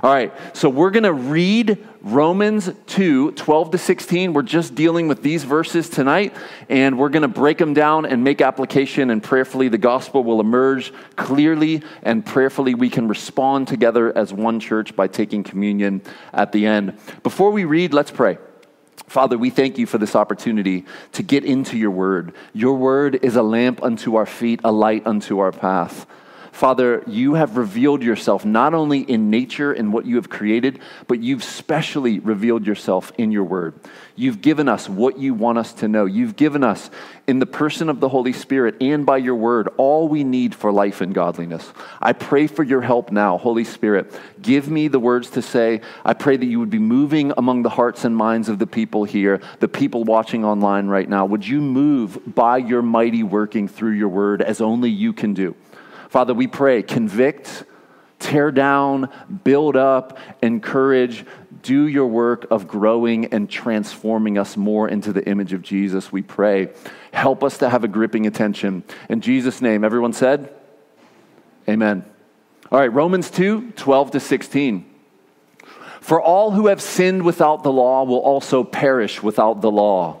All right, so we're going to read Romans 2, 12 to 16. We're just dealing with these verses tonight, and we're going to break them down and make application, and prayerfully the gospel will emerge clearly, and prayerfully we can respond together as one church by taking communion at the end. Before we read, let's pray. Father, we thank you for this opportunity to get into your word. Your word is a lamp unto our feet, a light unto our path. Father, you have revealed yourself not only in nature and what you have created, but you've specially revealed yourself in your word. You've given us what you want us to know. You've given us, in the person of the Holy Spirit and by your word, all we need for life and godliness. I pray for your help now, Holy Spirit. Give me the words to say. I pray that you would be moving among the hearts and minds of the people here, the people watching online right now. Would you move by your mighty working through your word as only you can do? Father, we pray, convict, tear down, build up, encourage, do your work of growing and transforming us more into the image of Jesus, we pray. Help us to have a gripping attention. In Jesus' name, everyone said, amen. All right, Romans 2, 12 to 16. For all who have sinned without the law will also perish without the law.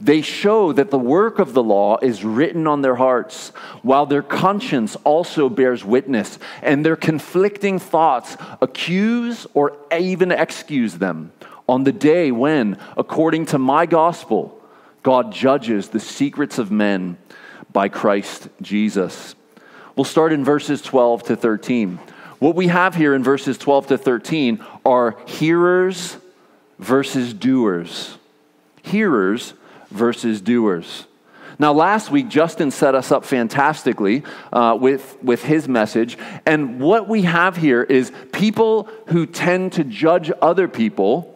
They show that the work of the law is written on their hearts, while their conscience also bears witness, and their conflicting thoughts accuse or even excuse them on the day when, according to my gospel, God judges the secrets of men by Christ Jesus. We'll start in verses 12 to 13. What we have here in verses 12 to 13 are hearers versus doers. Hearers versus doers. Now, last week, Justin set us up fantastically with his message. And what we have here is people who tend to judge other people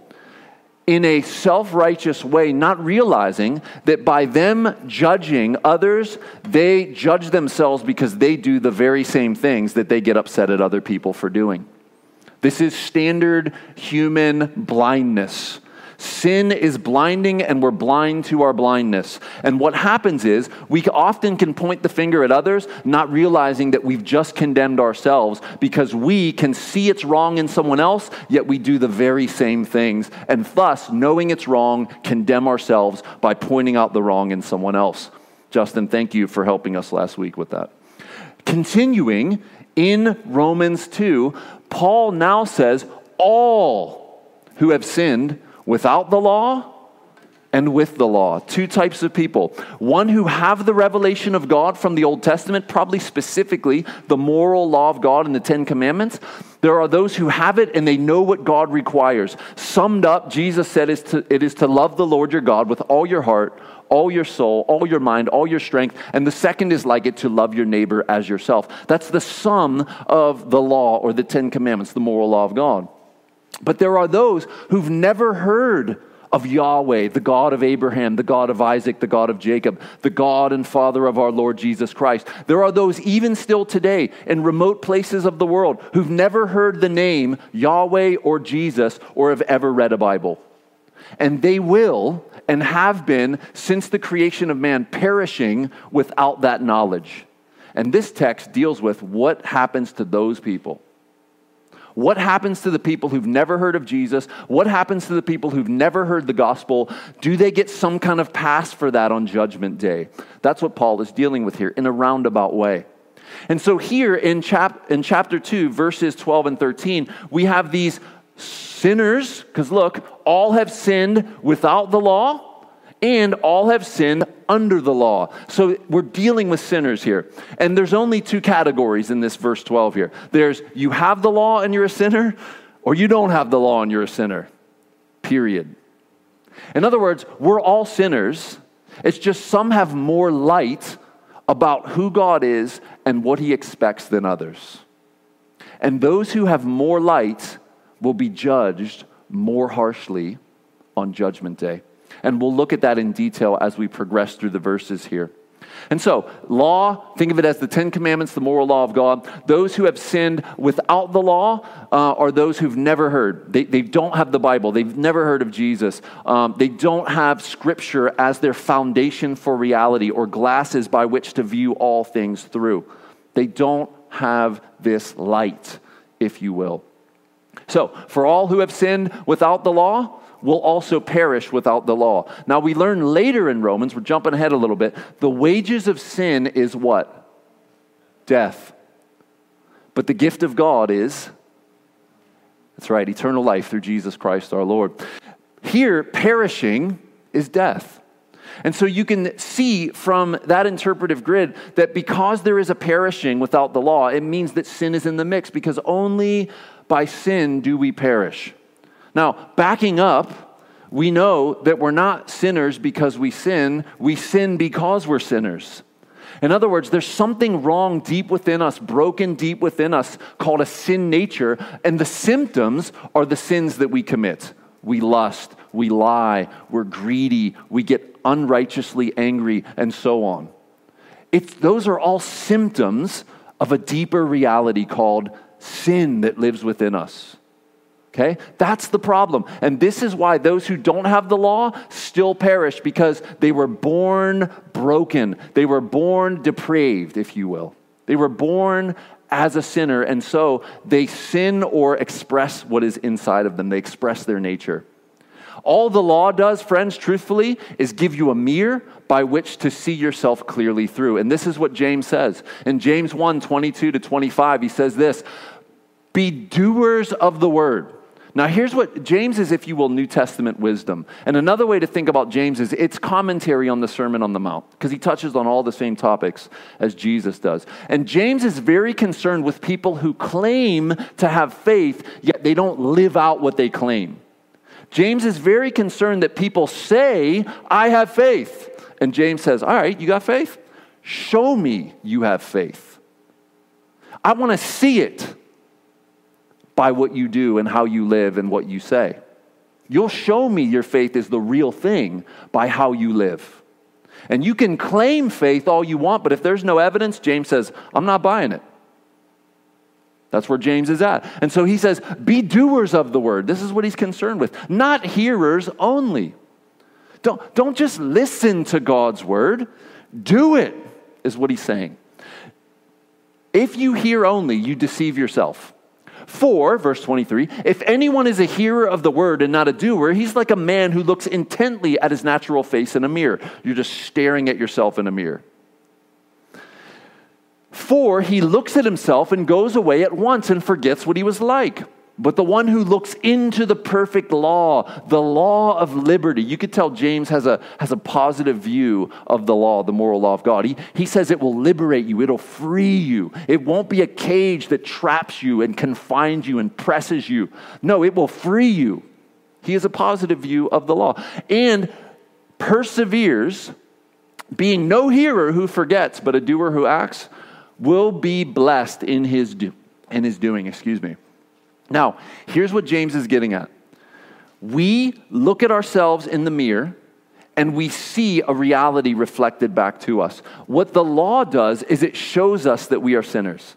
in a self-righteous way, not realizing that by them judging others, they judge themselves because they do the very same things that they get upset at other people for doing. This is standard human blindness. Sin is blinding, and we're blind to our blindness. And what happens is we often can point the finger at others, not realizing that we've just condemned ourselves because we can see it's wrong in someone else, yet we do the very same things. And thus, knowing it's wrong, condemn ourselves by pointing out the wrong in someone else. Justin, thank you for helping us last week with that. Continuing in Romans 2, Paul now says, all who have sinned without the law and with the law. Two types of people. One who have the revelation of God from the Old Testament, probably specifically the moral law of God and the Ten Commandments. There are those who have it and they know what God requires. Summed up, Jesus said it is to love the Lord your God with all your heart, all your soul, all your mind, all your strength. And the second is like it, to love your neighbor as yourself. That's the sum of the law or the Ten Commandments, the moral law of God. But there are those who've never heard of Yahweh, the God of Abraham, the God of Isaac, the God of Jacob, the God and Father of our Lord Jesus Christ. There are those even still today in remote places of the world who've never heard the name Yahweh or Jesus or have ever read a Bible. And they will and have been since the creation of man perishing without that knowledge. And this text deals with what happens to those people. What happens to the people who've never heard of Jesus? What happens to the people who've never heard the gospel? Do they get some kind of pass for that on Judgment Day? That's what Paul is dealing with here in a roundabout way. And so here in chapter 2, verses 12 and 13, we have these sinners, because look, all have sinned without the law, and all have sinned under the law. So we're dealing with sinners here. And there's only two categories in this verse 12 here. There's you have the law and you're a sinner, or you don't have the law and you're a sinner, period. In other words, we're all sinners. It's just some have more light about who God is and what he expects than others. And those who have more light will be judged more harshly on Judgment Day. And we'll look at that in detail as we progress through the verses here. And so, law, think of it as the Ten Commandments, the moral law of God. Those who have sinned without the law are those who've never heard. They don't have the Bible. They've never heard of Jesus. They don't have Scripture as their foundation for reality or glasses by which to view all things through. They don't have this light, if you will. So, for all who have sinned without the law, will also perish without the law. Now we learn later in Romans, we're jumping ahead a little bit, the wages of sin is what? Death. But the gift of God is, that's right, eternal life through Jesus Christ our Lord. Here, perishing is death. And so you can see from that interpretive grid that because there is a perishing without the law, it means that sin is in the mix because only by sin do we perish. Now, backing up, we know that we're not sinners because we sin because we're sinners. In other words, there's something wrong deep within us, broken deep within us, called a sin nature, and the symptoms are the sins that we commit. We lust, we lie, we're greedy, we get unrighteously angry, and so on. Those are all symptoms of a deeper reality called sin that lives within us. Okay? That's the problem. And this is why those who don't have the law still perish because they were born broken. They were born depraved, if you will. They were born as a sinner, and so they sin or express what is inside of them. They express their nature. All the law does, friends, truthfully, is give you a mirror by which to see yourself clearly through. And this is what James says. In James 1:22-25, he says this, "Be doers of the word." Now, here's what James is, if you will, New Testament wisdom. And another way to think about James is it's commentary on the Sermon on the Mount because he touches on all the same topics as Jesus does. And James is very concerned with people who claim to have faith, yet they don't live out what they claim. James is very concerned that people say, "I have faith." And James says, "All right, you got faith? Show me you have faith. I want to see it by what you do and how you live and what you say. You'll show me your faith is the real thing by how you live." And you can claim faith all you want, but if there's no evidence, James says, "I'm not buying it." That's where James is at. And so he says, be doers of the word. This is what he's concerned with. Not hearers only. Don't just listen to God's word. Do it, is what he's saying. If you hear only, you deceive yourself. For, verse 23, if anyone is a hearer of the word and not a doer, he's like a man who looks intently at his natural face in a mirror. You're just staring at yourself in a mirror. For he looks at himself and goes away at once and forgets what he was like. But the one who looks into the perfect law, the law of liberty. You could tell James has a positive view of the law, the moral law of God. He says it will liberate you. It'll free you. It won't be a cage that traps you and confines you and presses you. No, it will free you. He has a positive view of the law. And perseveres, being no hearer who forgets, but a doer who acts, will be blessed in his doing, Now, here's what James is getting at. We look at ourselves in the mirror and we see a reality reflected back to us. What the law does is it shows us that we are sinners.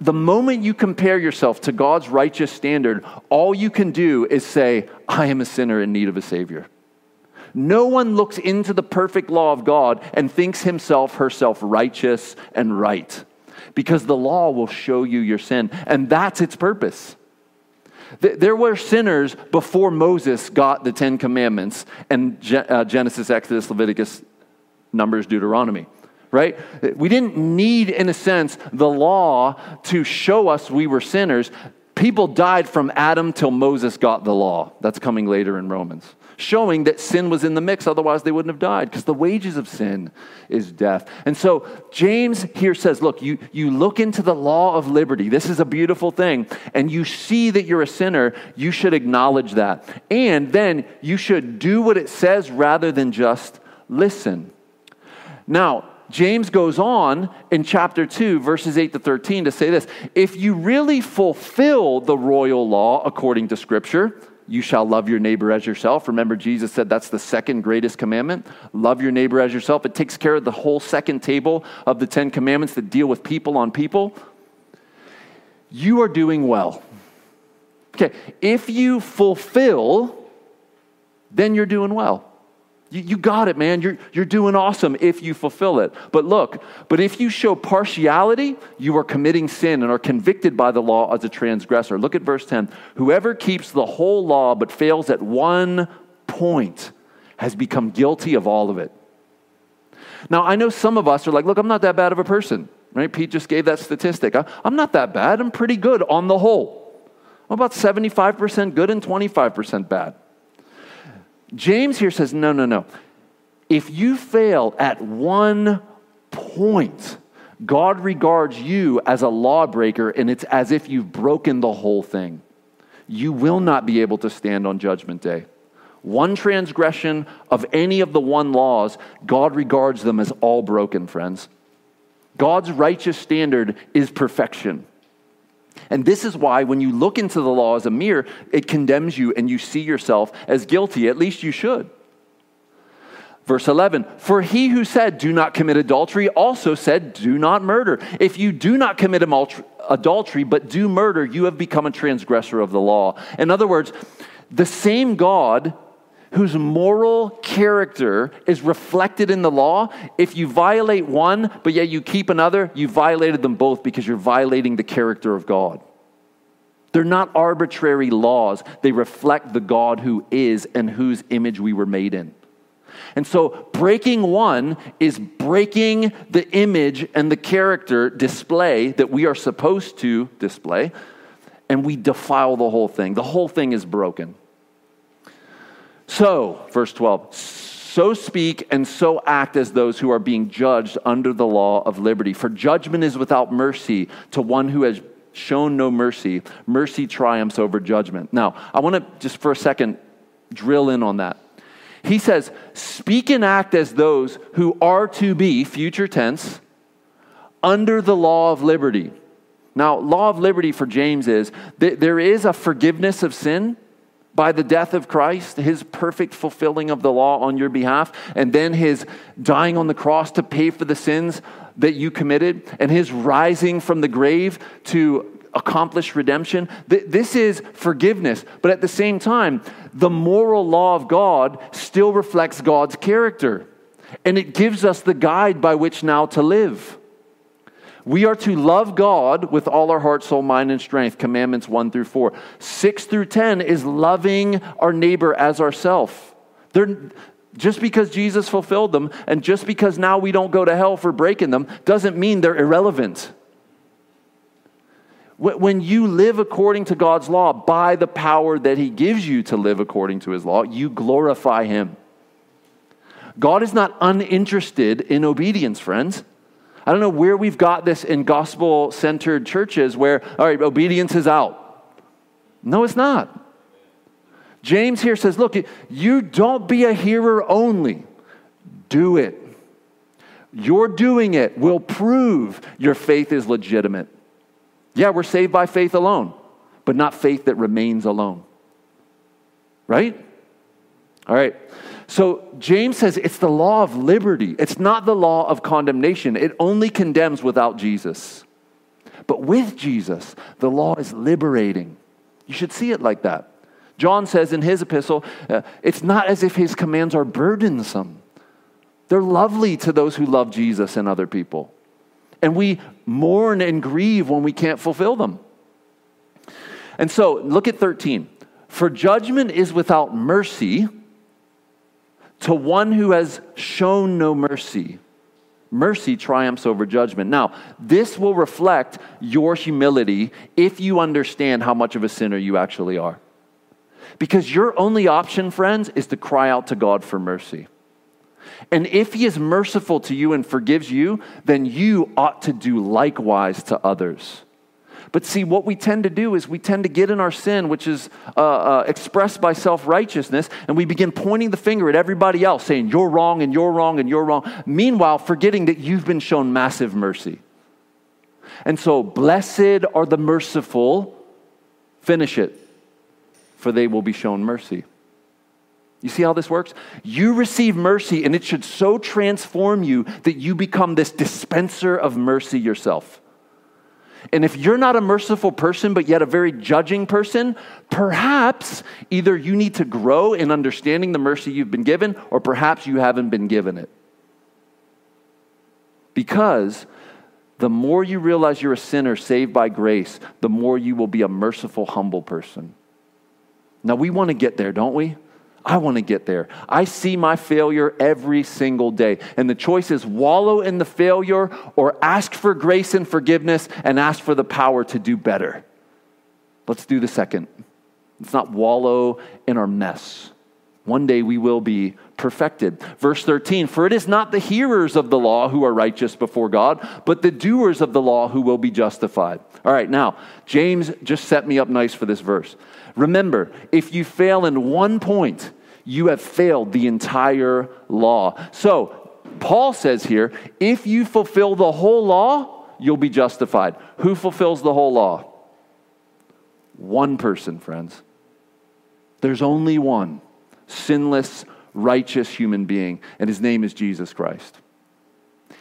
The moment you compare yourself to God's righteous standard, all you can do is say, "I am a sinner in need of a Savior." No one looks into the perfect law of God and thinks himself, herself righteous and right. Because the law will show you your sin, and that's its purpose. There were sinners before Moses got the Ten Commandments and Genesis, Exodus, Leviticus, Numbers, Deuteronomy, right? We didn't need, in a sense, the law to show us we were sinners. People died from Adam till Moses got the law. That's coming later in Romans. Showing that sin was in the mix, otherwise they wouldn't have died, because the wages of sin is death. And so James here says, look, you look into the law of liberty. This is a beautiful thing. And you see that you're a sinner. You should acknowledge that. And then you should do what it says rather than just listen. Now, James goes on in chapter 2, verses 8-13 to say this. If you really fulfill the royal law according to Scripture, you shall love your neighbor as yourself. Remember, Jesus said that's the second greatest commandment. Love your neighbor as yourself. It takes care of the whole second table of the 10 commandments that deal with people on people. You are doing well. Okay, if you fulfill, then you're doing well. You got it, man. You're doing awesome if you fulfill it. But if you show partiality, you are committing sin and are convicted by the law as a transgressor. Look at verse 10. Whoever keeps the whole law but fails at one point has become guilty of all of it. Now, I know some of us are like, look, I'm not that bad of a person, right? Pete just gave that statistic. I'm not that bad. I'm pretty good on the whole. I'm about 75% good and 25% bad. James here says, no. If you fail at one point, God regards you as a lawbreaker, and it's as if you've broken the whole thing. You will not be able to stand on Judgment Day. One transgression of any of the one laws, God regards them as all broken, friends. God's righteous standard is perfection. And this is why when you look into the law as a mirror, it condemns you and you see yourself as guilty. At least you should. Verse 11, for he who said, do not commit adultery, also said, do not murder. If you do not commit adultery, but do murder, you have become a transgressor of the law. In other words, the same God whose moral character is reflected in the law, if you violate one, but yet you keep another, you violated them both because you're violating the character of God. They're not arbitrary laws. They reflect the God who is and whose image we were made in. And so breaking one is breaking the image and the character display that we are supposed to display, and we defile the whole thing. The whole thing is broken. So, verse 12, so speak and so act as those who are being judged under the law of liberty. For judgment is without mercy to one who has shown no mercy. Mercy triumphs over judgment. Now, I want to just for a second drill in on that. He says, speak and act as those who are to be, future tense, under the law of liberty. Now, law of liberty for James is there is a forgiveness of sin by the death of Christ, his perfect fulfilling of the law on your behalf, and then his dying on the cross to pay for the sins that you committed, and his rising from the grave to accomplish redemption. This is forgiveness. But at the same time, the moral law of God still reflects God's character, and it gives us the guide by which now to live. We are to love God with all our heart, soul, mind, and strength, commandments 1-4. 6-10 is loving our neighbor as ourself. Just because Jesus fulfilled them and just because now we don't go to hell for breaking them doesn't mean they're irrelevant. When you live according to God's law, by the power that he gives you to live according to his law, you glorify him. God is not uninterested in obedience, friends. I don't know where we've got this in gospel-centered churches where, all right, obedience is out. No, it's not. James here says, look, you don't be a hearer only. Do it. Your doing it will prove your faith is legitimate. Yeah, we're saved by faith alone, but not faith that remains alone. Right? All right. So James says it's the law of liberty. It's not the law of condemnation. It only condemns without Jesus. But with Jesus, the law is liberating. You should see it like that. John says in his epistle, it's not as if his commands are burdensome. They're lovely to those who love Jesus and other people. And we mourn and grieve when we can't fulfill them. And so look at 13. For judgment is without mercy to one who has shown no mercy. Mercy triumphs over judgment. Now, this will reflect your humility if you understand how much of a sinner you actually are. Because your only option, friends, is to cry out to God for mercy. And if he is merciful to you and forgives you, then you ought to do likewise to others. But see, what we tend to do is we tend to get in our sin, which is expressed by self-righteousness, and we begin pointing the finger at everybody else, saying, you're wrong, and you're wrong, and you're wrong. Meanwhile, forgetting that you've been shown massive mercy. And so, blessed are the merciful. Finish it. for they will be shown mercy. You see how this works? You receive mercy, and it should so transform you that you become this dispenser of mercy yourself. And if you're not a merciful person, but yet a very judging person, perhaps either you need to grow in understanding the mercy you've been given, or perhaps you haven't been given it. Because the more you realize you're a sinner saved by grace, the more you will be a merciful, humble person. Now, we want to get there, don't we? I want to get there. I see my failure every single day. And the choice is wallow in the failure or ask for grace and forgiveness and ask for the power to do better. Let's do the second. Let's not wallow in our mess. One day we will be perfected. Verse 13, for it is not the hearers of the law who are righteous before God, but the doers of the law who will be justified. All right, now, James just set me up nice for this verse. Remember, if you fail in one point, you have failed the entire law. So, Paul says here, if you fulfill the whole law, you'll be justified. Who fulfills the whole law? One person, friends. There's only one sinless, righteous human being, and his name is Jesus Christ.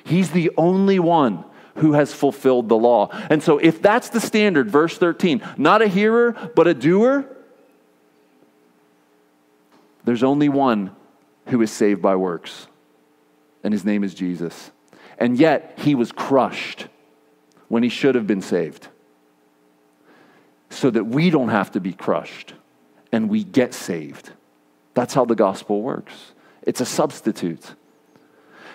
He's the only one who has fulfilled the law. And so if that's the standard, verse 13, not a hearer, but a doer, there's only one who is saved by works, and his name is Jesus. And yet he was crushed when he should have been saved so that we don't have to be crushed and we get saved. That's how the gospel works. It's a substitute.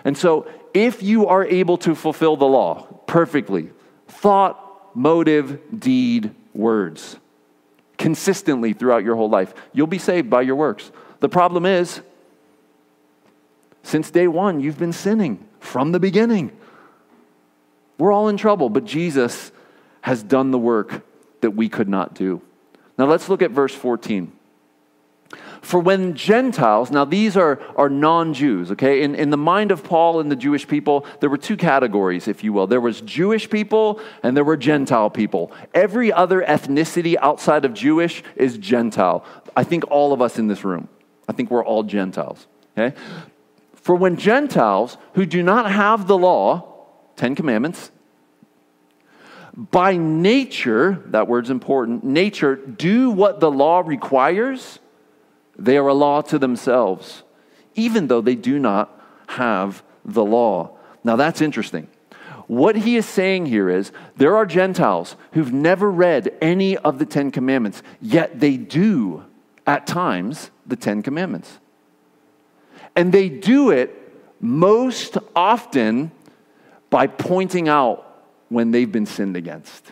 And so if you are able to fulfill the law perfectly, thought, motive, deed, words, consistently throughout your whole life, you'll be saved by your works. The problem is, since day one, you've been sinning from the beginning. We're all in trouble, but Jesus has done the work that we could not do. Now let's look at verse 14. For when Gentiles, now these are non-Jews, okay? In the mind of Paul and the Jewish people, there were two categories, if you will. There was Jewish people and there were Gentile people. Every other ethnicity outside of Jewish is Gentile. I think all of us in this room, I think we're all Gentiles, okay? For when Gentiles who do not have the law, 10 commandments, by nature, that word's important, nature, do what the law requires, they are a law to themselves, even though they do not have the law. Now that's interesting. What he is saying here is there are Gentiles who've never read any of the Ten Commandments, yet they do at times the Ten Commandments. And they do it most often by pointing out when they've been sinned against.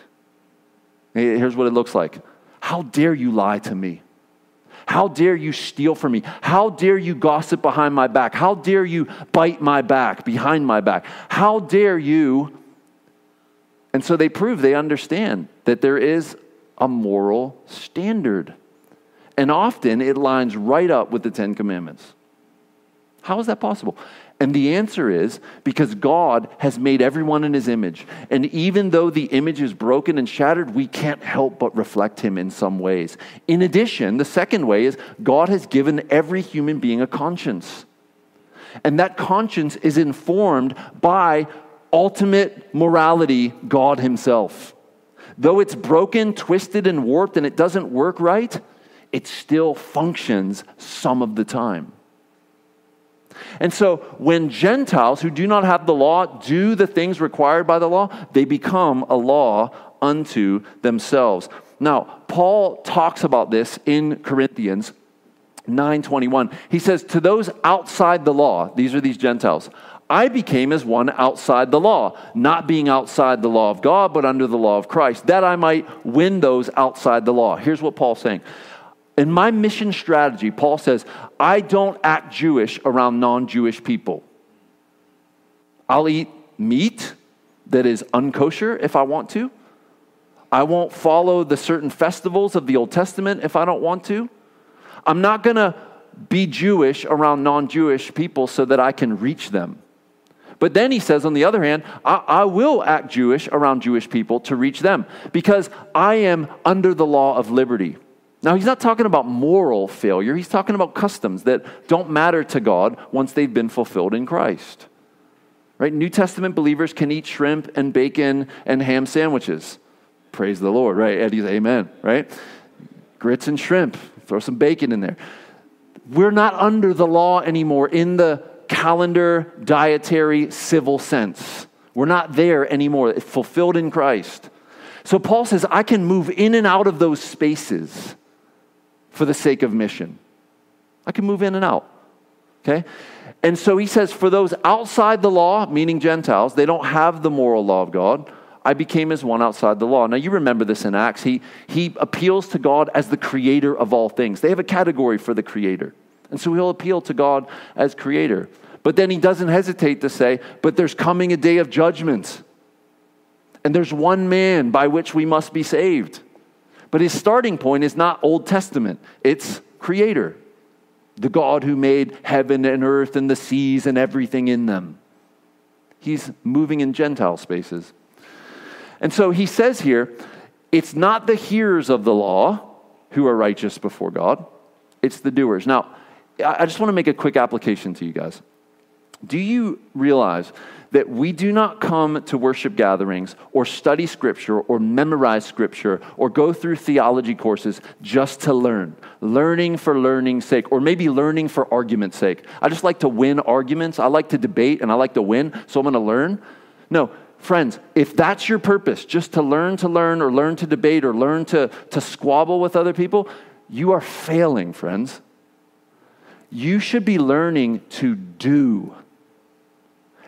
Here's what it looks like. How dare you lie to me? How dare you steal from me? How dare you gossip behind my back? How dare you bite my back, behind my back? How dare you? And so they prove, they understand that there is a moral standard. And often it lines right up with the Ten Commandments. How is that possible? And the answer is because God has made everyone in his image. And even though the image is broken and shattered, we can't help but reflect him in some ways. In addition, the second way is God has given every human being a conscience. And that conscience is informed by ultimate morality, God himself. Though it's broken, twisted, and warped, and it doesn't work right, it still functions some of the time. And so when Gentiles who do not have the law do the things required by the law, they become a law unto themselves. Now, Paul talks about this in Corinthians 9:21. He says, to those outside the law, these are these Gentiles, I became as one outside the law, not being outside the law of God, but under the law of Christ, that I might win those outside the law. Here's what Paul's saying. In my mission strategy, Paul says, I don't act Jewish around non-Jewish people. I'll eat meat that is unkosher if I want to. I won't follow the certain festivals of the Old Testament if I don't want to. I'm not going to be Jewish around non-Jewish people so that I can reach them. But then he says, on the other hand, I will act Jewish around Jewish people to reach them because I am under the law of liberty. Now, he's not talking about moral failure. He's talking about customs that don't matter to God once they've been fulfilled in Christ. Right? New Testament believers can eat shrimp and bacon and ham sandwiches. Praise the Lord, right? Eddie's amen, right? Grits and shrimp. Throw some bacon in there. We're not under the law anymore in the calendar, dietary, civil sense. We're not there anymore. It's fulfilled in Christ. So Paul says, I can move in and out of those spaces for the sake of mission. I can move in and out, okay? And so he says, for those outside the law, meaning Gentiles, they don't have the moral law of God, I became as one outside the law. Now, you remember this in Acts. He appeals to God as the creator of all things. They have a category for the creator. And so he'll appeal to God as creator. But then he doesn't hesitate to say, but there's coming a day of judgment. And there's one man by which we must be saved. But his starting point is not Old Testament. It's creator. The God who made heaven and earth and the seas and everything in them. He's moving in Gentile spaces. And so he says here, it's not the hearers of the law who are righteous before God. It's the doers. Now, I just want to make a quick application to you guys. Do you realize that we do not come to worship gatherings or study scripture or memorize scripture or go through theology courses just to learn? Learning for learning's sake, or maybe learning for argument's sake. I just like to win arguments. I like to debate and I like to win, so I'm going to learn. No. Friends, if that's your purpose, just to learn, or learn to debate, or learn to squabble with other people, you are failing, friends. You should be learning to do.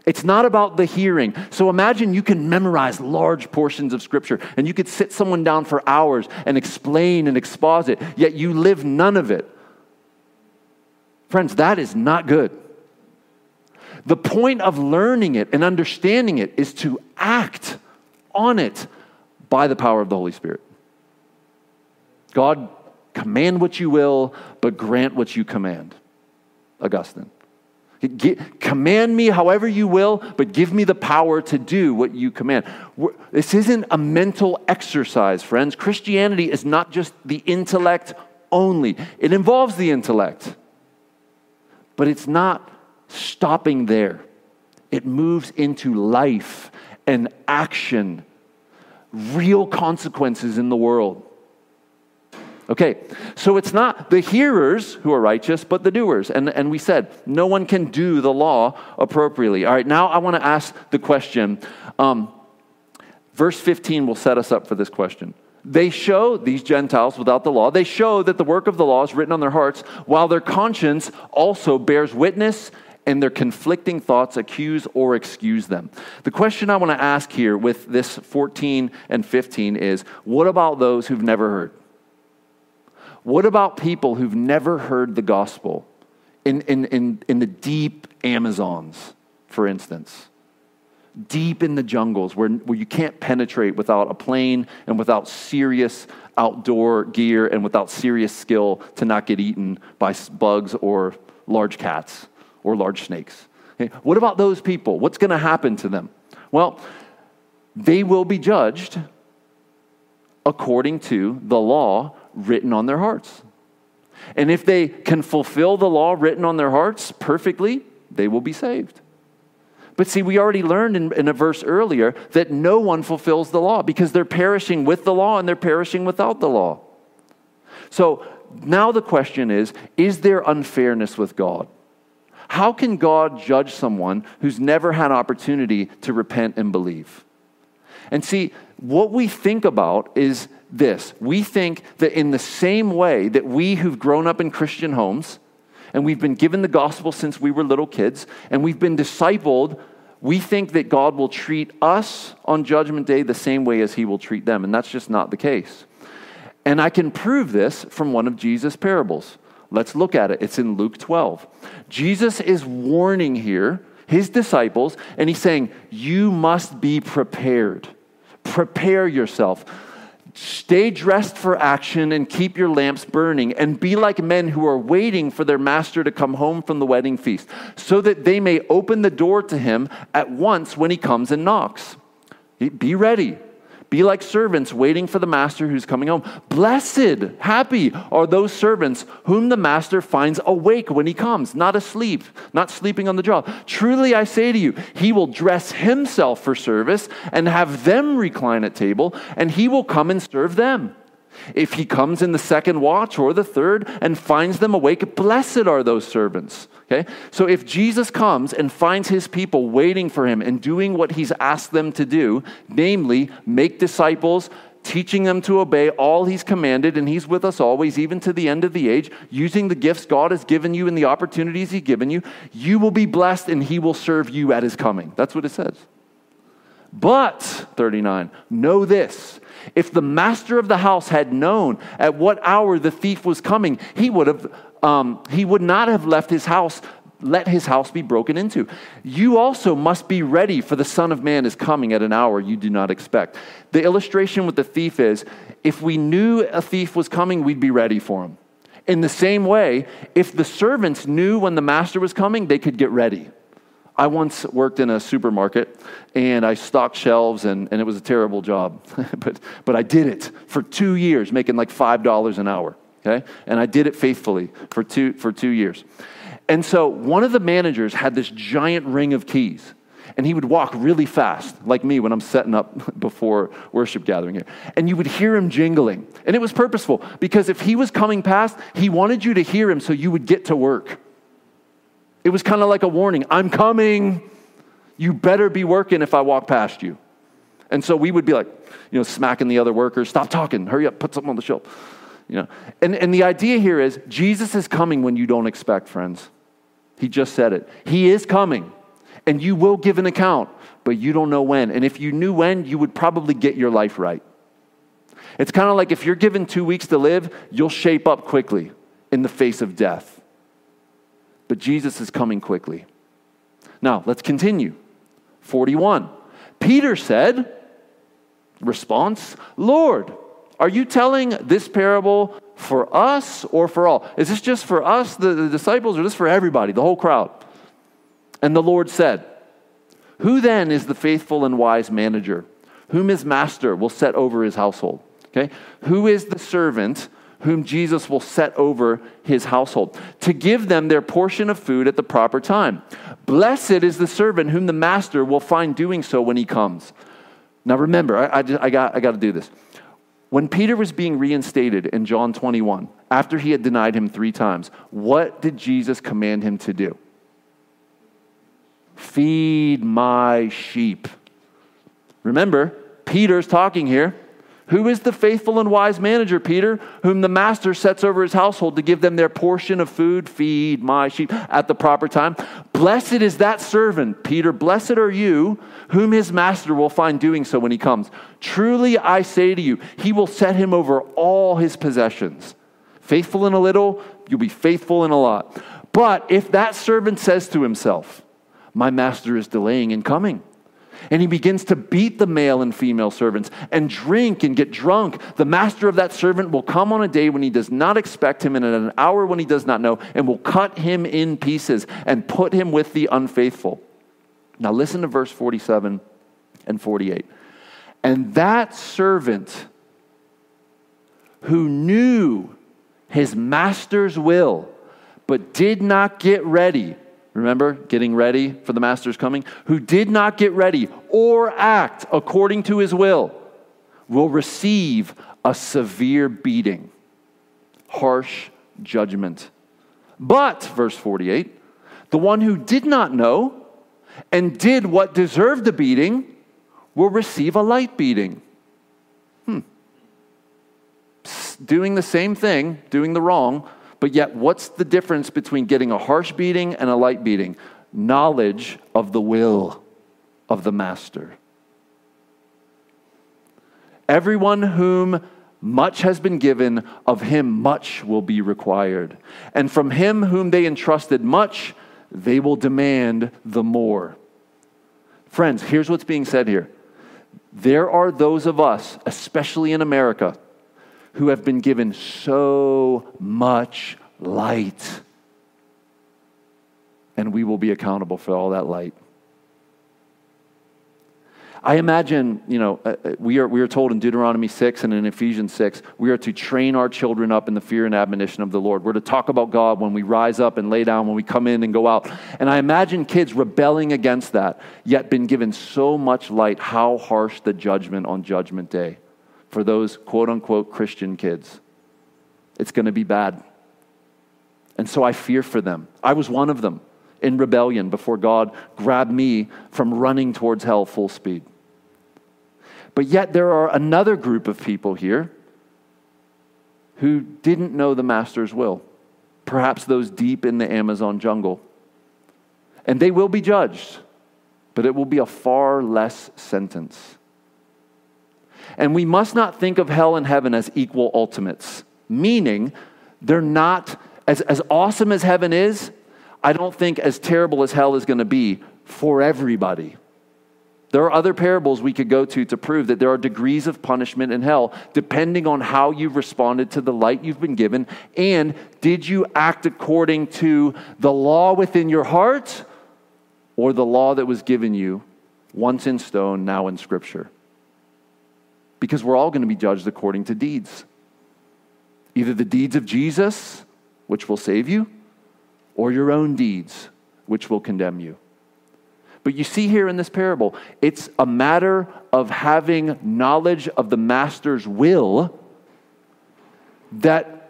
It's not about the hearing. So imagine you can memorize large portions of Scripture, and you could sit someone down for hours and explain and exposit, yet you live none of it. Friends, that is not good. The point of learning it and understanding it is to act on it by the power of the Holy Spirit. God, command what you will, but grant what you command. Augustine. Command me however you will, but give me the power to do what you command. This isn't a mental exercise, friends. Christianity is not just the intellect only. It involves the intellect. But it's not stopping there. It moves into life and action, real consequences in the world. Okay, so it's not the hearers who are righteous, but the doers. And we said, no one can do the law appropriately. All right, now I want to ask the question. Verse 15 will set us up for this question. They show, these Gentiles without the law, they show that the work of the law is written on their hearts, while their conscience also bears witness, and their conflicting thoughts accuse or excuse them. The question I want to ask here with this 14 and 15 is, what about those who've never heard? What about people who've never heard the gospel in the deep Amazons, for instance? Deep in the jungles where you can't penetrate without a plane and without serious outdoor gear and without serious skill to not get eaten by bugs or large cats or large snakes. Okay. What about those people? What's going to happen to them? Well, they will be judged according to the law written on their hearts. And if they can fulfill the law written on their hearts perfectly, they will be saved. But see, we already learned in a verse earlier that no one fulfills the law because they're perishing with the law and they're perishing without the law. So now the question is there unfairness with God? How can God judge someone who's never had opportunity to repent and believe? And see, what we think about is this. We think that in the same way that we who've grown up in Christian homes, and we've been given the gospel since we were little kids, and we've been discipled, we think that God will treat us on Judgment Day the same way as he will treat them, and that's just not the case. And I can prove this from one of Jesus' parables. Let's look at it. It's in Luke 12. Jesus is warning here his disciples, and he's saying, you must be prepared. Prepare yourself. Stay dressed for action and keep your lamps burning, and be like men who are waiting for their master to come home from the wedding feast, so that they may open the door to him at once when he comes and knocks. Be ready. Be like servants waiting for the master who's coming home. Blessed, happy are those servants whom the master finds awake when he comes, not asleep, not sleeping on the job. Truly I say to you, he will dress himself for service and have them recline at table, and he will come and serve them. If he comes in the second watch or the third and finds them awake, blessed are those servants. Okay? So if Jesus comes and finds his people waiting for him and doing what he's asked them to do, namely make disciples, teaching them to obey all he's commanded, and he's with us always, even to the end of the age, using the gifts God has given you and the opportunities he's given you, you will be blessed and he will serve you at his coming. That's what it says. But, 39, know this. If the master of the house had known at what hour the thief was coming, he would not have left his house, let his house be broken into. You also must be ready, for the Son of Man is coming at an hour you do not expect. The illustration with the thief is, if we knew a thief was coming, we'd be ready for him. In the same way, if the servants knew when the master was coming, they could get ready. I once worked in a supermarket, and I stocked shelves, and it was a terrible job. but I did it for 2 years, making like $5 an hour, okay? And I did it faithfully for two years. And so one of the managers had this giant ring of keys, and he would walk really fast, like me when I'm setting up before worship gathering here. And you would hear him jingling. And it was purposeful, because if he was coming past, he wanted you to hear him so you would get to work. It was kind of like a warning. I'm coming. You better be working if I walk past you. And so we would be like, you know, smacking the other workers. Stop talking. Hurry up. Put something on the shelf. You know. And the idea here is Jesus is coming when you don't expect, friends. He just said it. He is coming. And you will give an account, but you don't know when. And if you knew when, you would probably get your life right. It's kind of like if you're given 2 weeks to live, you'll shape up quickly in the face of death. But Jesus is coming quickly. Now, let's continue. 41. Peter said, response, Lord, are you telling this parable for us or for all? Is this just for us, the disciples, or this for everybody, the whole crowd? And the Lord said, who then is the faithful and wise manager, whom his master will set over his household? Okay? Who is the servant whom Jesus will set over his household, to give them their portion of food at the proper time? Blessed is the servant whom the master will find doing so when he comes. Now remember, I got to do this. When Peter was being reinstated in John 21, after he had denied him 3 times, what did Jesus command him to do? Feed my sheep. Remember, Peter's talking here. Who is the faithful and wise manager, Peter, whom the master sets over his household to give them their portion of food? Feed my sheep at the proper time. Blessed is that servant, Peter. Blessed are you, whom his master will find doing so when he comes. Truly I say to you, he will set him over all his possessions. Faithful in a little, you'll be faithful in a lot. But if that servant says to himself, my master is delaying in coming, and he begins to beat the male and female servants and drink and get drunk, the master of that servant will come on a day when he does not expect him and at an hour when he does not know, and will cut him in pieces and put him with the unfaithful. Now listen to verse 47 and 48. And that servant who knew his master's will but did not get ready — remember, getting ready for the master's coming — who did not get ready or act according to his will receive a severe beating, harsh judgment. But, verse 48, the one who did not know and did what deserved a beating will receive a light beating. Doing the same thing, doing the wrong. But yet, what's the difference between getting a harsh beating and a light beating? Knowledge of the will of the master. Everyone whom much has been given, of him much will be required. And from him whom they entrusted much, they will demand the more. Friends, here's what's being said here. There are those of us, especially in America, who have been given so much light. And we will be accountable for all that light. I imagine, we are told in Deuteronomy 6 and in Ephesians 6, we are to train our children up in the fear and admonition of the Lord. We're to talk about God when we rise up and lay down, when we come in and go out. And I imagine kids rebelling against that, yet been given so much light, how harsh the judgment on Judgment Day for those quote-unquote Christian kids. It's going to be bad. And so I fear for them. I was one of them in rebellion before God grabbed me from running towards hell full speed. But yet there are another group of people here who didn't know the Master's will, perhaps those deep in the Amazon jungle. And they will be judged, but it will be a far less sentence. And we must not think of hell and heaven as equal ultimates, meaning they're not, as awesome as heaven is, I don't think as terrible as hell is going to be for everybody. There are other parables we could go to prove that there are degrees of punishment in hell depending on how you've responded to the light you've been given, and did you act according to the law within your heart or the law that was given you once in stone, now in Scripture? Because we're all going to be judged according to deeds. Either the deeds of Jesus, which will save you, or your own deeds, which will condemn you. But you see here in this parable, it's a matter of having knowledge of the Master's will that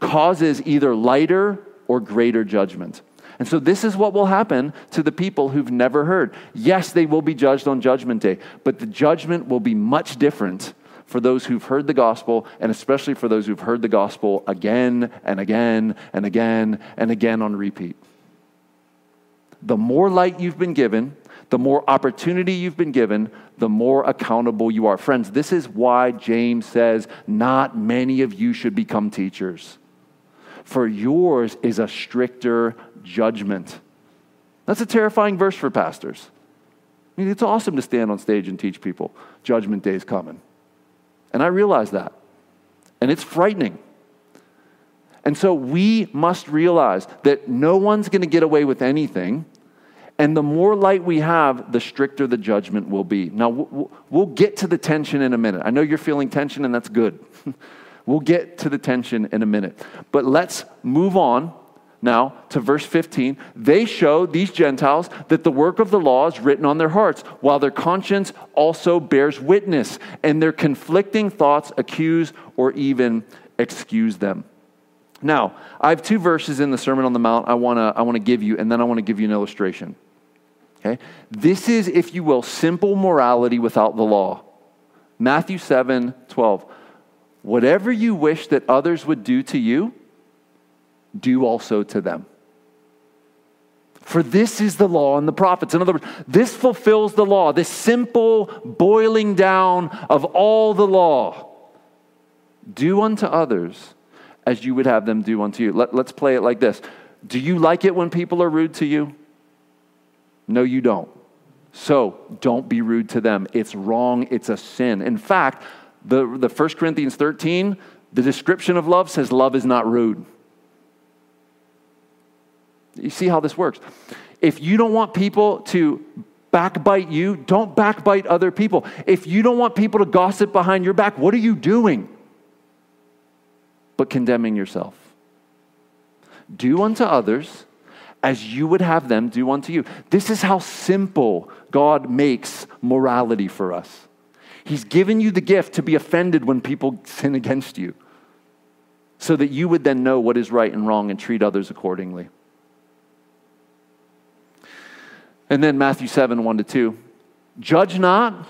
causes either lighter or greater judgment. And so this is what will happen to the people who've never heard. Yes, they will be judged on Judgment Day, but the judgment will be much different for those who've heard the gospel, and especially for those who've heard the gospel again and again and again and again on repeat. The more light you've been given, the more opportunity you've been given, the more accountable you are. Friends, this is why James says, not many of you should become teachers, for yours is a stricter judgment. That's a terrifying verse for pastors. I mean, it's awesome to stand on stage and teach people, Judgment Day is coming. And I realize that. And it's frightening. And so we must realize that no one's going to get away with anything. And the more light we have, the stricter the judgment will be. Now, we'll get to the tension in a minute. I know you're feeling tension, and that's good. We'll get to the tension in a minute. But let's move on now to verse 15. They show, these Gentiles, that the work of the law is written on their hearts, while their conscience also bears witness, and their conflicting thoughts accuse or even excuse them. Now, I have two verses in the Sermon on the Mount I want to give you, and then I want to give you an illustration. Okay? This is, if you will, simple morality without the law. Matthew 7:12. Whatever you wish that others would do to you, do also to them. For this is the law and the prophets. In other words, this fulfills the law, this simple boiling down of all the law. Do unto others as you would have them do unto you. Let's play it like this. Do you like it when people are rude to you? No, you don't. So don't be rude to them. It's wrong. It's a sin. In fact, the 1 Corinthians 13, the description of love says love is not rude. You see how this works. If you don't want people to backbite you, don't backbite other people. If you don't want people to gossip behind your back, what are you doing but condemning yourself? Do unto others as you would have them do unto you. This is how simple God makes morality for us. He's given you the gift to be offended when people sin against you, so that you would then know what is right and wrong and treat others accordingly. And then Matthew 7:1-2. Judge not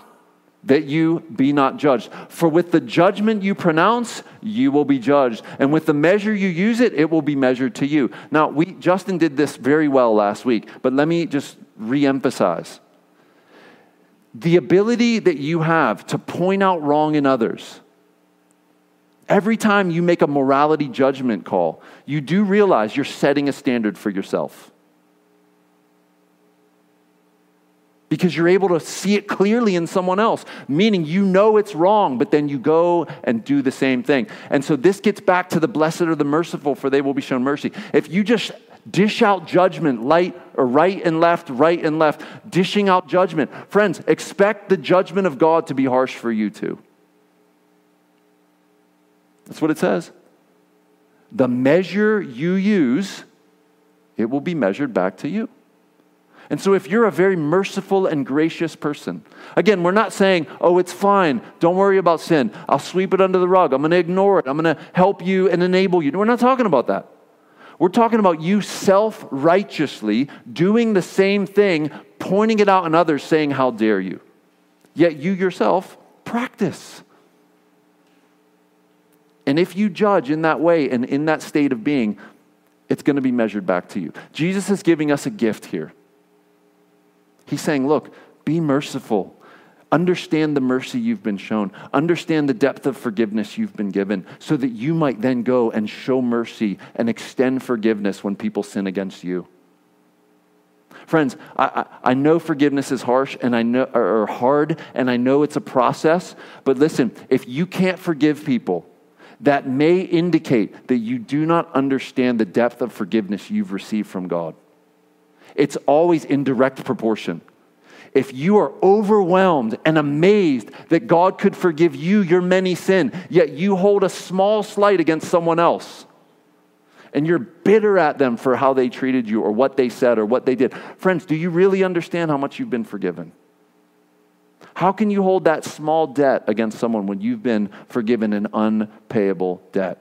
that you be not judged. For with the judgment you pronounce, you will be judged. And with the measure you use it will be measured to you. Now, Justin did this very well last week, but let me just reemphasize. The ability that you have to point out wrong in others, every time you make a morality judgment call, you do realize you're setting a standard for yourself, because you're able to see it clearly in someone else, meaning you know it's wrong, but then you go and do the same thing. And so this gets back to the blessed are the merciful, for they will be shown mercy. If you just dish out judgment, light or right and left, dishing out judgment. Friends, expect the judgment of God to be harsh for you too. That's what it says. The measure you use, it will be measured back to you. And so if you're a very merciful and gracious person, again, we're not saying, oh, it's fine. Don't worry about sin. I'll sweep it under the rug. I'm going to ignore it. I'm going to help you and enable you. We're not talking about that. We're talking about you self-righteously doing the same thing, pointing it out in others, saying, how dare you? Yet you yourself practice. And if you judge in that way and in that state of being, it's going to be measured back to you. Jesus is giving us a gift here. He's saying, look, be merciful. Understand the mercy you've been shown. Understand the depth of forgiveness you've been given so that you might then go and show mercy and extend forgiveness when people sin against you. Friends, I know forgiveness is harsh and I know or hard, and I know it's a process, but listen, if you can't forgive people, that may indicate that you do not understand the depth of forgiveness you've received from God. It's always in direct proportion. If you are overwhelmed and amazed that God could forgive you your many sin, yet you hold a small slight against someone else, and you're bitter at them for how they treated you or what they said or what they did. Friends, do you really understand how much you've been forgiven? How can you hold that small debt against someone when you've been forgiven an unpayable debt?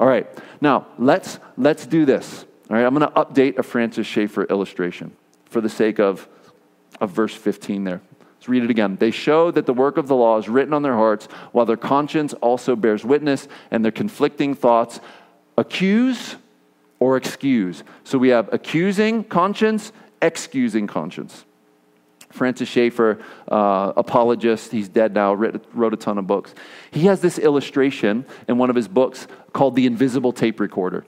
All right, now let's do this. All right, I'm going to update a Francis Schaeffer illustration for the sake of verse 15 there. Let's read it again. They show that the work of the law is written on their hearts, while their conscience also bears witness, and their conflicting thoughts accuse or excuse. So we have accusing conscience, excusing conscience. Francis Schaeffer, apologist, he's dead now, wrote a ton of books. He has this illustration in one of his books called The Invisible Tape Recorder.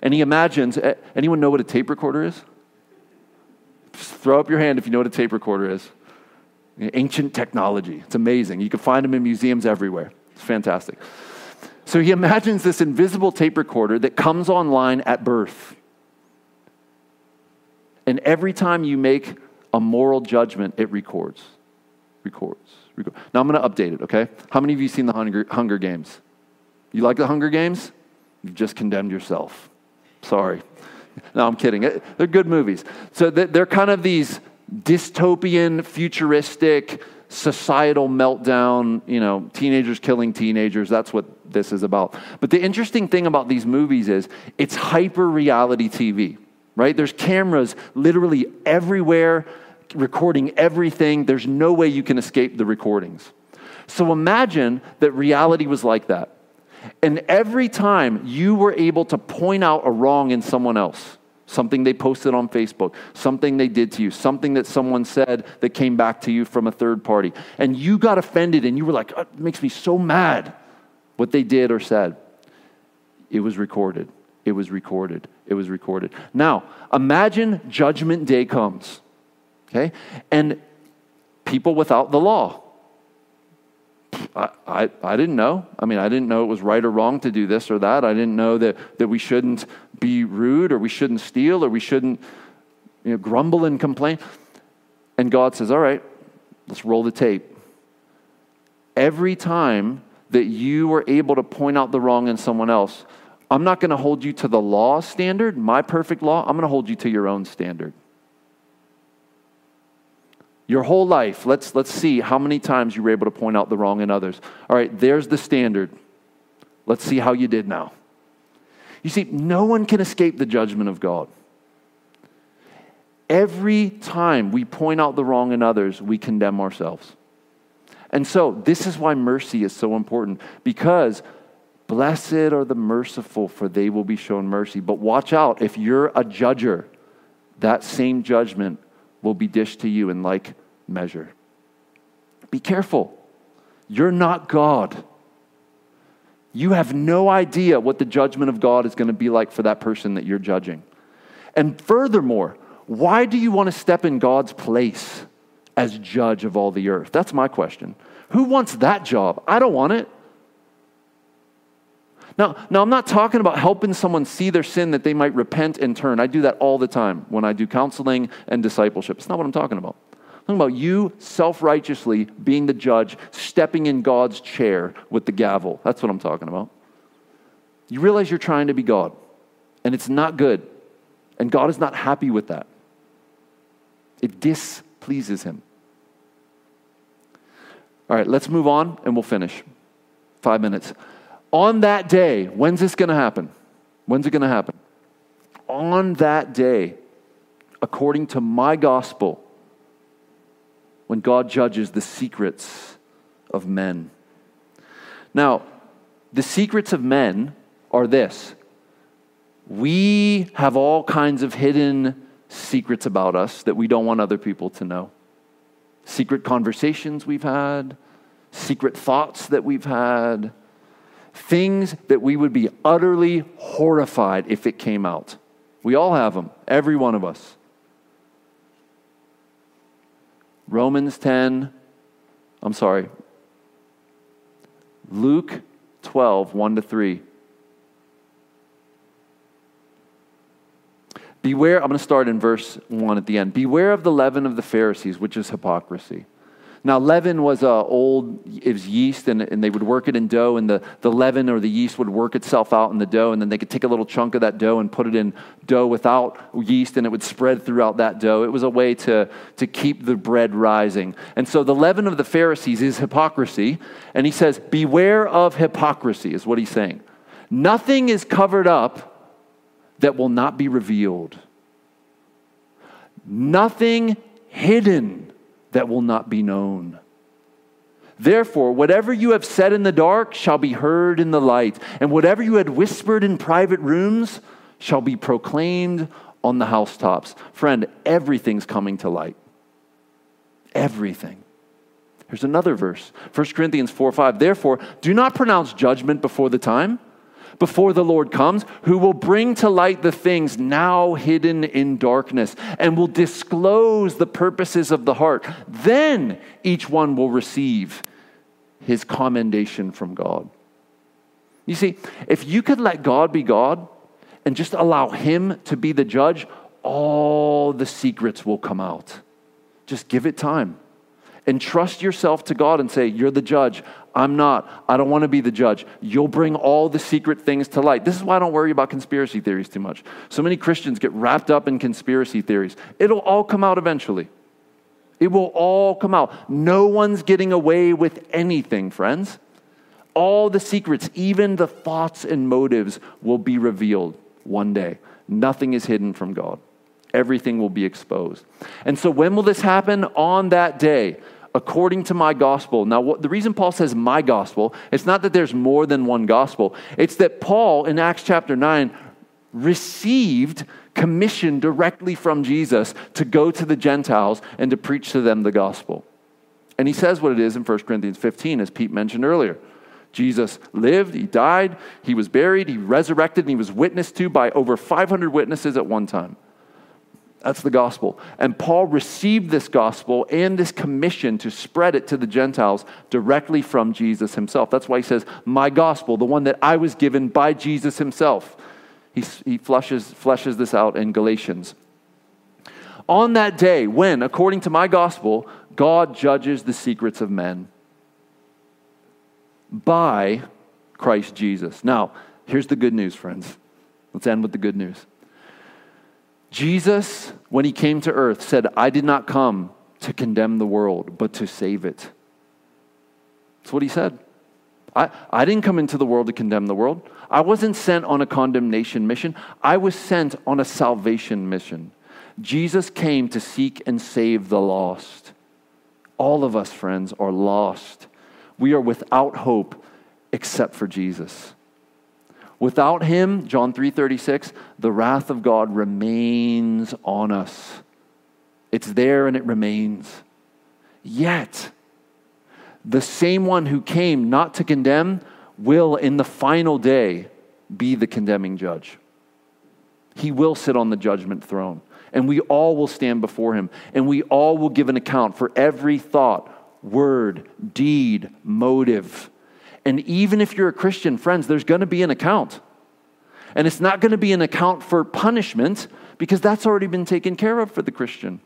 And he imagines, anyone know what a tape recorder is? Just throw up your hand if you know what a tape recorder is. Ancient technology. It's amazing. You can find them in museums everywhere. It's fantastic. So he imagines this invisible tape recorder that comes online at birth. And every time you make a moral judgment, it records. Now I'm going to update it, okay? How many of you seen the Hunger Games? You like the Hunger Games? You've just condemned yourself. Sorry. No, I'm kidding. They're good movies. So they're kind of these dystopian, futuristic, societal meltdown, you know, teenagers killing teenagers. That's what this is about. But the interesting thing about these movies is it's hyper-reality TV, right? There's cameras literally everywhere recording everything. There's no way you can escape the recordings. So imagine that reality was like that. And every time you were able to point out a wrong in someone else, something they posted on Facebook, something they did to you, something that someone said that came back to you from a third party, and you got offended and you were like, oh, it makes me so mad what they did or said. It was recorded. It was recorded. It was recorded. Now, imagine Judgment Day comes, okay? And people without the law. I didn't know. I mean, I didn't know it was right or wrong to do this or that. I didn't know that we shouldn't be rude or we shouldn't steal or we shouldn't grumble and complain. And God says, all right, let's roll the tape. Every time that you were able to point out the wrong in someone else, I'm not going to hold you to the law standard, my perfect law. I'm going to hold you to your own standard. Your whole life, let's see how many times you were able to point out the wrong in others. All right, there's the standard. Let's see how you did now. You see, no one can escape the judgment of God. Every time we point out the wrong in others, we condemn ourselves. And so this is why mercy is so important, because blessed are the merciful, for they will be shown mercy. But watch out, if you're a judger, that same judgment will be dished to you in like measure. Be careful. You're not God. You have no idea what the judgment of God is going to be like for that person that you're judging. And furthermore, why do you want to step in God's place as judge of all the earth? That's my question. Who wants that job? I don't want it. Now, I'm not talking about helping someone see their sin that they might repent and turn. I do that all the time when I do counseling and discipleship. It's not what I'm talking about. I'm talking about you self-righteously being the judge, stepping in God's chair with the gavel. That's what I'm talking about. You realize you're trying to be God, and it's not good, and God is not happy with that. It displeases him. All right, let's move on, and we'll finish. 5 minutes. On that day, when's this going to happen? When's it going to happen? On that day, according to my gospel, when God judges the secrets of men. Now, the secrets of men are this. We have all kinds of hidden secrets about us that we don't want other people to know. Secret conversations we've had, secret thoughts that we've had, things that we would be utterly horrified if it came out. We all have them, every one of us. Luke 12, 1-3. Beware, I'm going to start in verse 1 at the end. Beware of the leaven of the Pharisees, which is hypocrisy. Now, leaven was yeast, and they would work it in dough, and the leaven or the yeast would work itself out in the dough, and then they could take a little chunk of that dough and put it in dough without yeast, and it would spread throughout that dough. It was a way to keep the bread rising. And so the leaven of the Pharisees is hypocrisy, and he says, beware of hypocrisy is what he's saying. Nothing is covered up that will not be revealed. Nothing hidden that will not be known. Therefore, whatever you have said in the dark shall be heard in the light, and whatever you had whispered in private rooms shall be proclaimed on the housetops. Friend, everything's coming to light. Everything. Here's another verse, 1 Corinthians 4:5. Therefore, do not pronounce judgment before the time, before the Lord comes, who will bring to light the things now hidden in darkness and will disclose the purposes of the heart. Then each one will receive his commendation from God. You see, if you could let God be God and just allow him to be the judge, all the secrets will come out. Just give it time. Entrust yourself to God and say, you're the judge. I'm not. I don't want to be the judge. You'll bring all the secret things to light. This is why I don't worry about conspiracy theories too much. So many Christians get wrapped up in conspiracy theories. It'll all come out eventually. It will all come out. No one's getting away with anything, friends. All the secrets, even the thoughts and motives, will be revealed one day. Nothing is hidden from God. Everything will be exposed. And so when will this happen? On that day, according to my gospel. Now, the reason Paul says my gospel, it's not that there's more than one gospel. It's that Paul, in Acts chapter 9, received commission directly from Jesus to go to the Gentiles and to preach to them the gospel. And he says what it is in 1 Corinthians 15, as Pete mentioned earlier. Jesus lived, he died, he was buried, he resurrected, and he was witnessed to by over 500 witnesses at one time. That's the gospel. And Paul received this gospel and this commission to spread it to the Gentiles directly from Jesus himself. That's why he says, my gospel, the one that I was given by Jesus himself. He fleshes this out in Galatians. On that day when, according to my gospel, God judges the secrets of men by Christ Jesus. Now, here's the good news, friends. Let's end with the good news. Jesus, when he came to earth, said, I did not come to condemn the world, but to save it. That's what he said. I didn't come into the world to condemn the world. I wasn't sent on a condemnation mission. I was sent on a salvation mission. Jesus came to seek and save the lost. All of us, friends, are lost. We are without hope except for Jesus. Without him, John 3:36, the wrath of God remains on us. It's there and it remains. Yet, the same one who came not to condemn will in the final day be the condemning judge. He will sit on the judgment throne, and we all will stand before him, and we all will give an account for every thought, word, deed, motive. And even if you're a Christian, friends, there's going to be an account. And it's not going to be an account for punishment because that's already been taken care of for the Christian.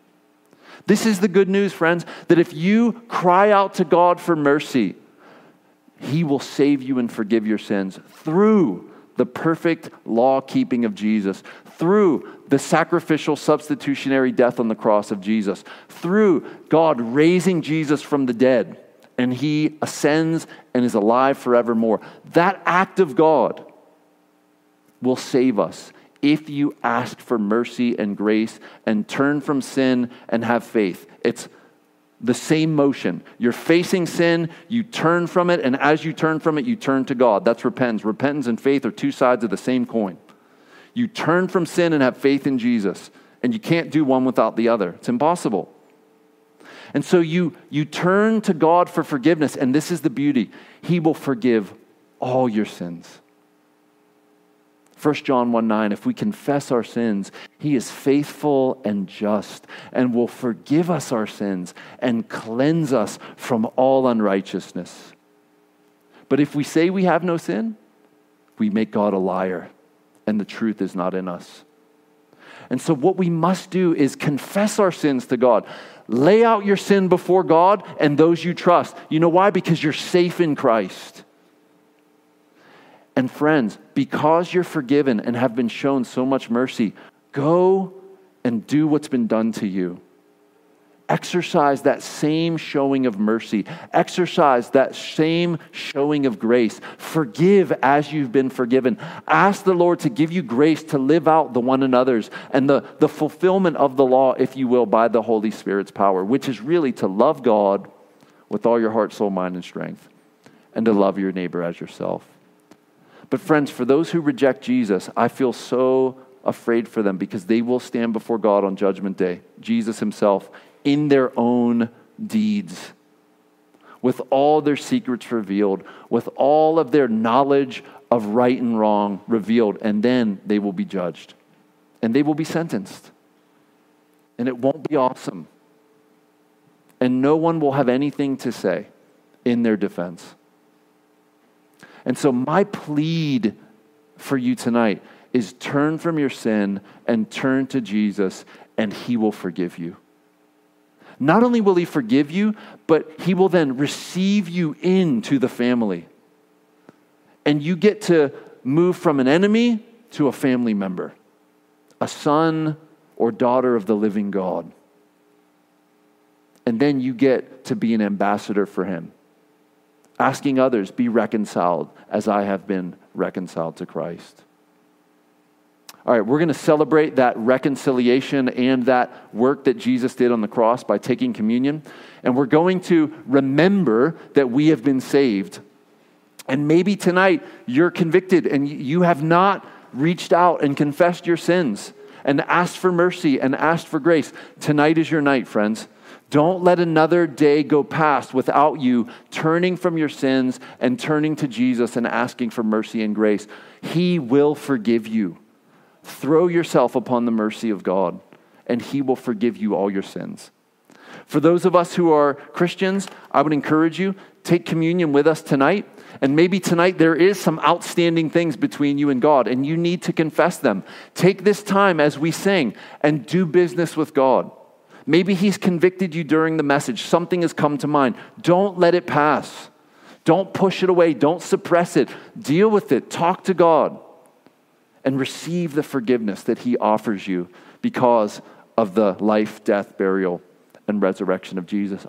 This is the good news, friends, that if you cry out to God for mercy, He will save you and forgive your sins through the perfect law-keeping of Jesus, through the sacrificial substitutionary death on the cross of Jesus, through God raising Jesus from the dead, and He ascends and is alive forevermore. That act of God will save us if you ask for mercy and grace and turn from sin and have faith. It's the same motion. You're facing sin, you turn from it, and as you turn from it, you turn to God. That's repentance. Repentance and faith are two sides of the same coin. You turn from sin and have faith in Jesus, and you can't do one without the other. It's impossible. And so you turn to God for forgiveness, and this is the beauty. He will forgive all your sins. 1 John 1:9, if we confess our sins, He is faithful and just and will forgive us our sins and cleanse us from all unrighteousness. But if we say we have no sin, we make God a liar and the truth is not in us. And so what we must do is confess our sins to God. Lay out your sin before God and those you trust. You know why? Because you're safe in Christ. And friends, because you're forgiven and have been shown so much mercy, go and do what's been done to you. Exercise that same showing of mercy. Exercise that same showing of grace. Forgive as you've been forgiven. Ask the Lord to give you grace to live out the one another's and the fulfillment of the law, if you will, by the Holy Spirit's power, which is really to love God with all your heart, soul, mind, and strength, and to love your neighbor as yourself. But friends, for those who reject Jesus, I feel so afraid for them because they will stand before God on Judgment Day, Jesus Himself, in their own deeds, with all their secrets revealed, with all of their knowledge of right and wrong revealed, and then they will be judged. And they will be sentenced. And it won't be awesome. And no one will have anything to say in their defense. And so my plea for you tonight is turn from your sin and turn to Jesus, and He will forgive you. Not only will He forgive you, but He will then receive you into the family. And you get to move from an enemy to a family member, a son or daughter of the living God. And then you get to be an ambassador for Him, asking others, be reconciled as I have been reconciled to Christ. All right, we're going to celebrate that reconciliation and that work that Jesus did on the cross by taking communion. And we're going to remember that we have been saved. And maybe tonight you're convicted and you have not reached out and confessed your sins and asked for mercy and asked for grace. Tonight is your night, friends. Don't let another day go past without you turning from your sins and turning to Jesus and asking for mercy and grace. He will forgive you. Throw yourself upon the mercy of God, and He will forgive you all your sins. For those of us who are Christians, I would encourage you, take communion with us tonight. And maybe tonight there is some outstanding things between you and God, and you need to confess them. Take this time as we sing and do business with God. Maybe He's convicted you during the message. Something has come to mind. Don't let it pass. Don't push it away. Don't suppress it. Deal with it. Talk to God and receive the forgiveness that He offers you because of the life, death, burial, and resurrection of Jesus.